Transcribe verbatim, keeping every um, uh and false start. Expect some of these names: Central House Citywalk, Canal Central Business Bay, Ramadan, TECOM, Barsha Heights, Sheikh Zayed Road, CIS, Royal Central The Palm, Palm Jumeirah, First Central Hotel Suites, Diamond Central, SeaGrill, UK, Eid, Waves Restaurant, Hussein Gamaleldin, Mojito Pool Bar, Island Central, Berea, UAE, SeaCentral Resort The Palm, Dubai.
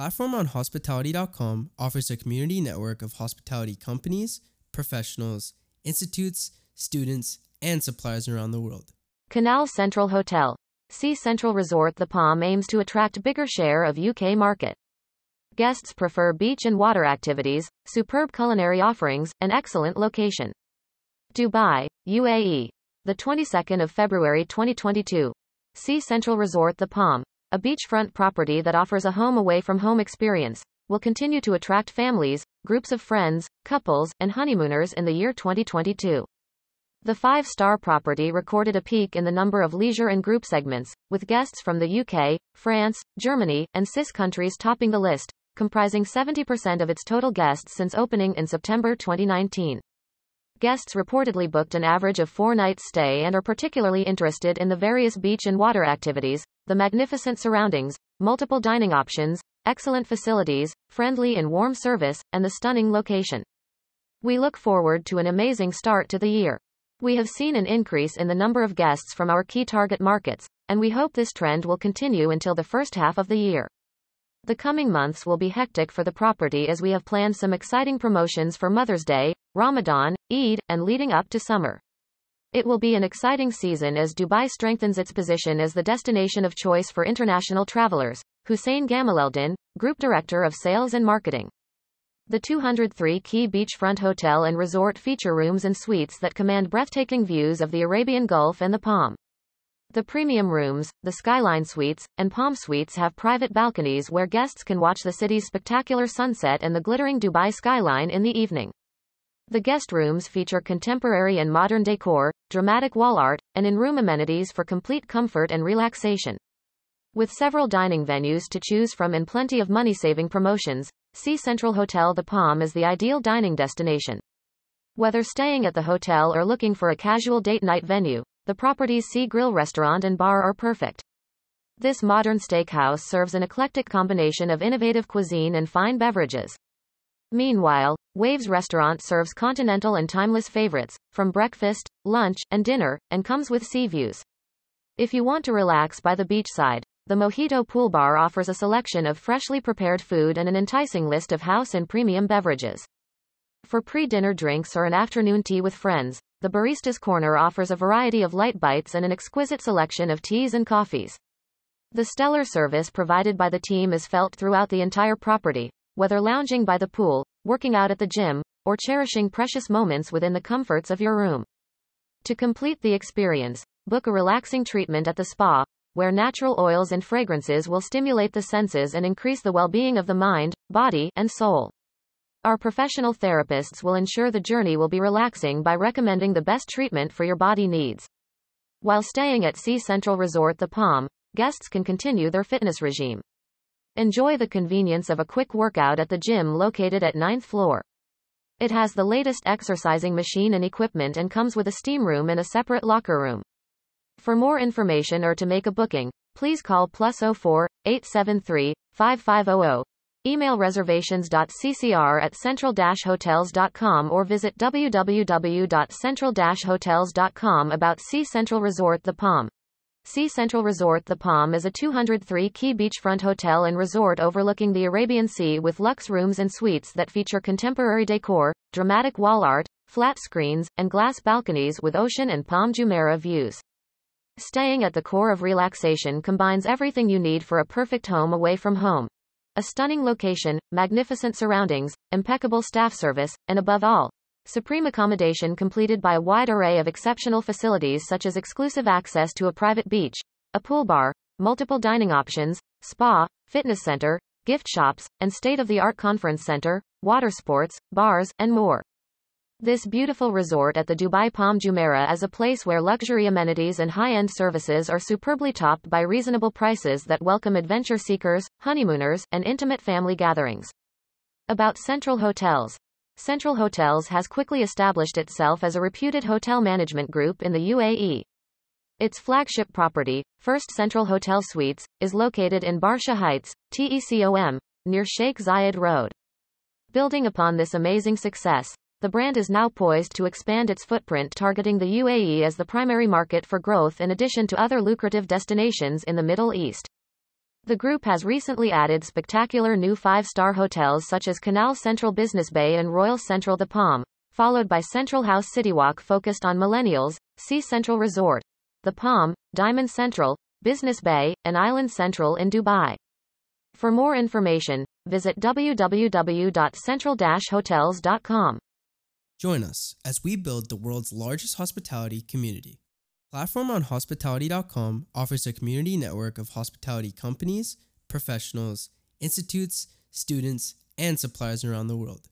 platform on hospitality dot com offers a community network of hospitality companies, professionals, institutes, students, and suppliers around the world. Canal Central Hotel. SeaCentral Resort The Palm aims to attract a bigger share of U K market. Guests prefer beach and water activities, superb culinary offerings, and excellent location. Dubai, U A E. The twenty-second of February twenty twenty-two. SeaCentral Resort The Palm, a beachfront property that offers a home away from home experience, will continue to attract families, groups of friends, couples, and honeymooners in the year twenty twenty-two. The five-star property recorded a peak in the number of leisure and group segments, with guests from the U K, France, Germany, and C I S countries topping the list, comprising seventy percent of its total guests since opening in September twenty nineteen. Guests reportedly booked an average of four nights stay and are particularly interested in the various beach and water activities, the magnificent surroundings, multiple dining options, excellent facilities, friendly and warm service, and the stunning location. We look forward to an amazing start to the year. We have seen an increase in the number of guests from our key target markets, and we hope this trend will continue until the first half of the year. The coming months will be hectic for the property as we have planned some exciting promotions for Mother's Day, Ramadan, Eid, and leading up to summer. It will be an exciting season as Dubai strengthens its position as the destination of choice for international travelers. Hussein Gamaleldin, Group Director of Sales and Marketing. The two hundred three key beachfront hotel and resort feature rooms and suites that command breathtaking views of the Arabian Gulf and the Palm. The premium rooms, the skyline suites, and Palm suites have private balconies where guests can watch the city's spectacular sunset and the glittering Dubai skyline in the evening. The guest rooms feature contemporary and modern decor, dramatic wall art, and in-room amenities for complete comfort and relaxation. With several dining venues to choose from and plenty of money-saving promotions, SeaCentral Hotel The Palm is the ideal dining destination. Whether staying at the hotel or looking for a casual date night venue, the property's SeaGrill restaurant and bar are perfect. This modern steakhouse serves an eclectic combination of innovative cuisine and fine beverages. Meanwhile, Waves Restaurant serves continental and timeless favorites, from breakfast, lunch, and dinner, and comes with sea views. If you want to relax by the beachside, the Mojito Pool Bar offers a selection of freshly prepared food and an enticing list of house and premium beverages. For pre-dinner drinks or an afternoon tea with friends, the Barista's Corner offers a variety of light bites and an exquisite selection of teas and coffees. The stellar service provided by the team is felt throughout the entire property, whether lounging by the pool, working out at the gym, or cherishing precious moments within the comforts of your room. To complete the experience, book a relaxing treatment at the spa, where natural oils and fragrances will stimulate the senses and increase the well-being of the mind, body, and soul. Our professional therapists will ensure the journey will be relaxing by recommending the best treatment for your body needs. While staying at SeaCentral Resort The Palm, guests can continue their fitness regime. Enjoy the convenience of a quick workout at the gym located at ninth floor. It has the latest exercising machine and equipment and comes with a steam room and a separate locker room. For more information or to make a booking, please call plus zero four, eight seven three, five five zero zero, email reservations dot c c r at central dash hotels dot com or visit w w w dot central dash hotels dot com. About SeaCentral Resort The Palm. SeaCentral Resort The Palm is a two hundred three key beachfront hotel and resort overlooking the Arabian Sea with luxe rooms and suites that feature contemporary decor, dramatic wall art, flat screens, and glass balconies with ocean and Palm Jumeirah views. Staying at the core of relaxation combines everything you need for a perfect home away from home. A stunning location, magnificent surroundings, impeccable staff service, and above all, supreme accommodation completed by a wide array of exceptional facilities such as exclusive access to a private beach, a pool bar, multiple dining options, spa, fitness center, gift shops, and state-of-the-art conference center, water sports, bars, and more. This beautiful resort at the Dubai Palm Jumeirah is a place where luxury amenities and high-end services are superbly topped by reasonable prices that welcome adventure seekers, honeymooners, and intimate family gatherings. About Central Hotels. Central Hotels has quickly established itself as a reputed hotel management group in the U A E. Its flagship property, First Central Hotel Suites, is located in Barsha Heights, TECOM, near Sheikh Zayed Road. Building upon this amazing success, the brand is now poised to expand its footprint, targeting the U A E as the primary market for growth in addition to other lucrative destinations in the Middle East. The group has recently added spectacular new five-star hotels such as Canal Central Business Bay and Royal Central The Palm, followed by Central House Citywalk focused on millennials, SeaCentral Resort The Palm, Diamond Central, Business Bay, and Island Central in Dubai. For more information, visit w w w dot central dash hotels dot com. Join us as we build the world's largest hospitality community. Platform on hospitality dot com offers a community network of hospitality companies, professionals, institutes, students, and suppliers around the world.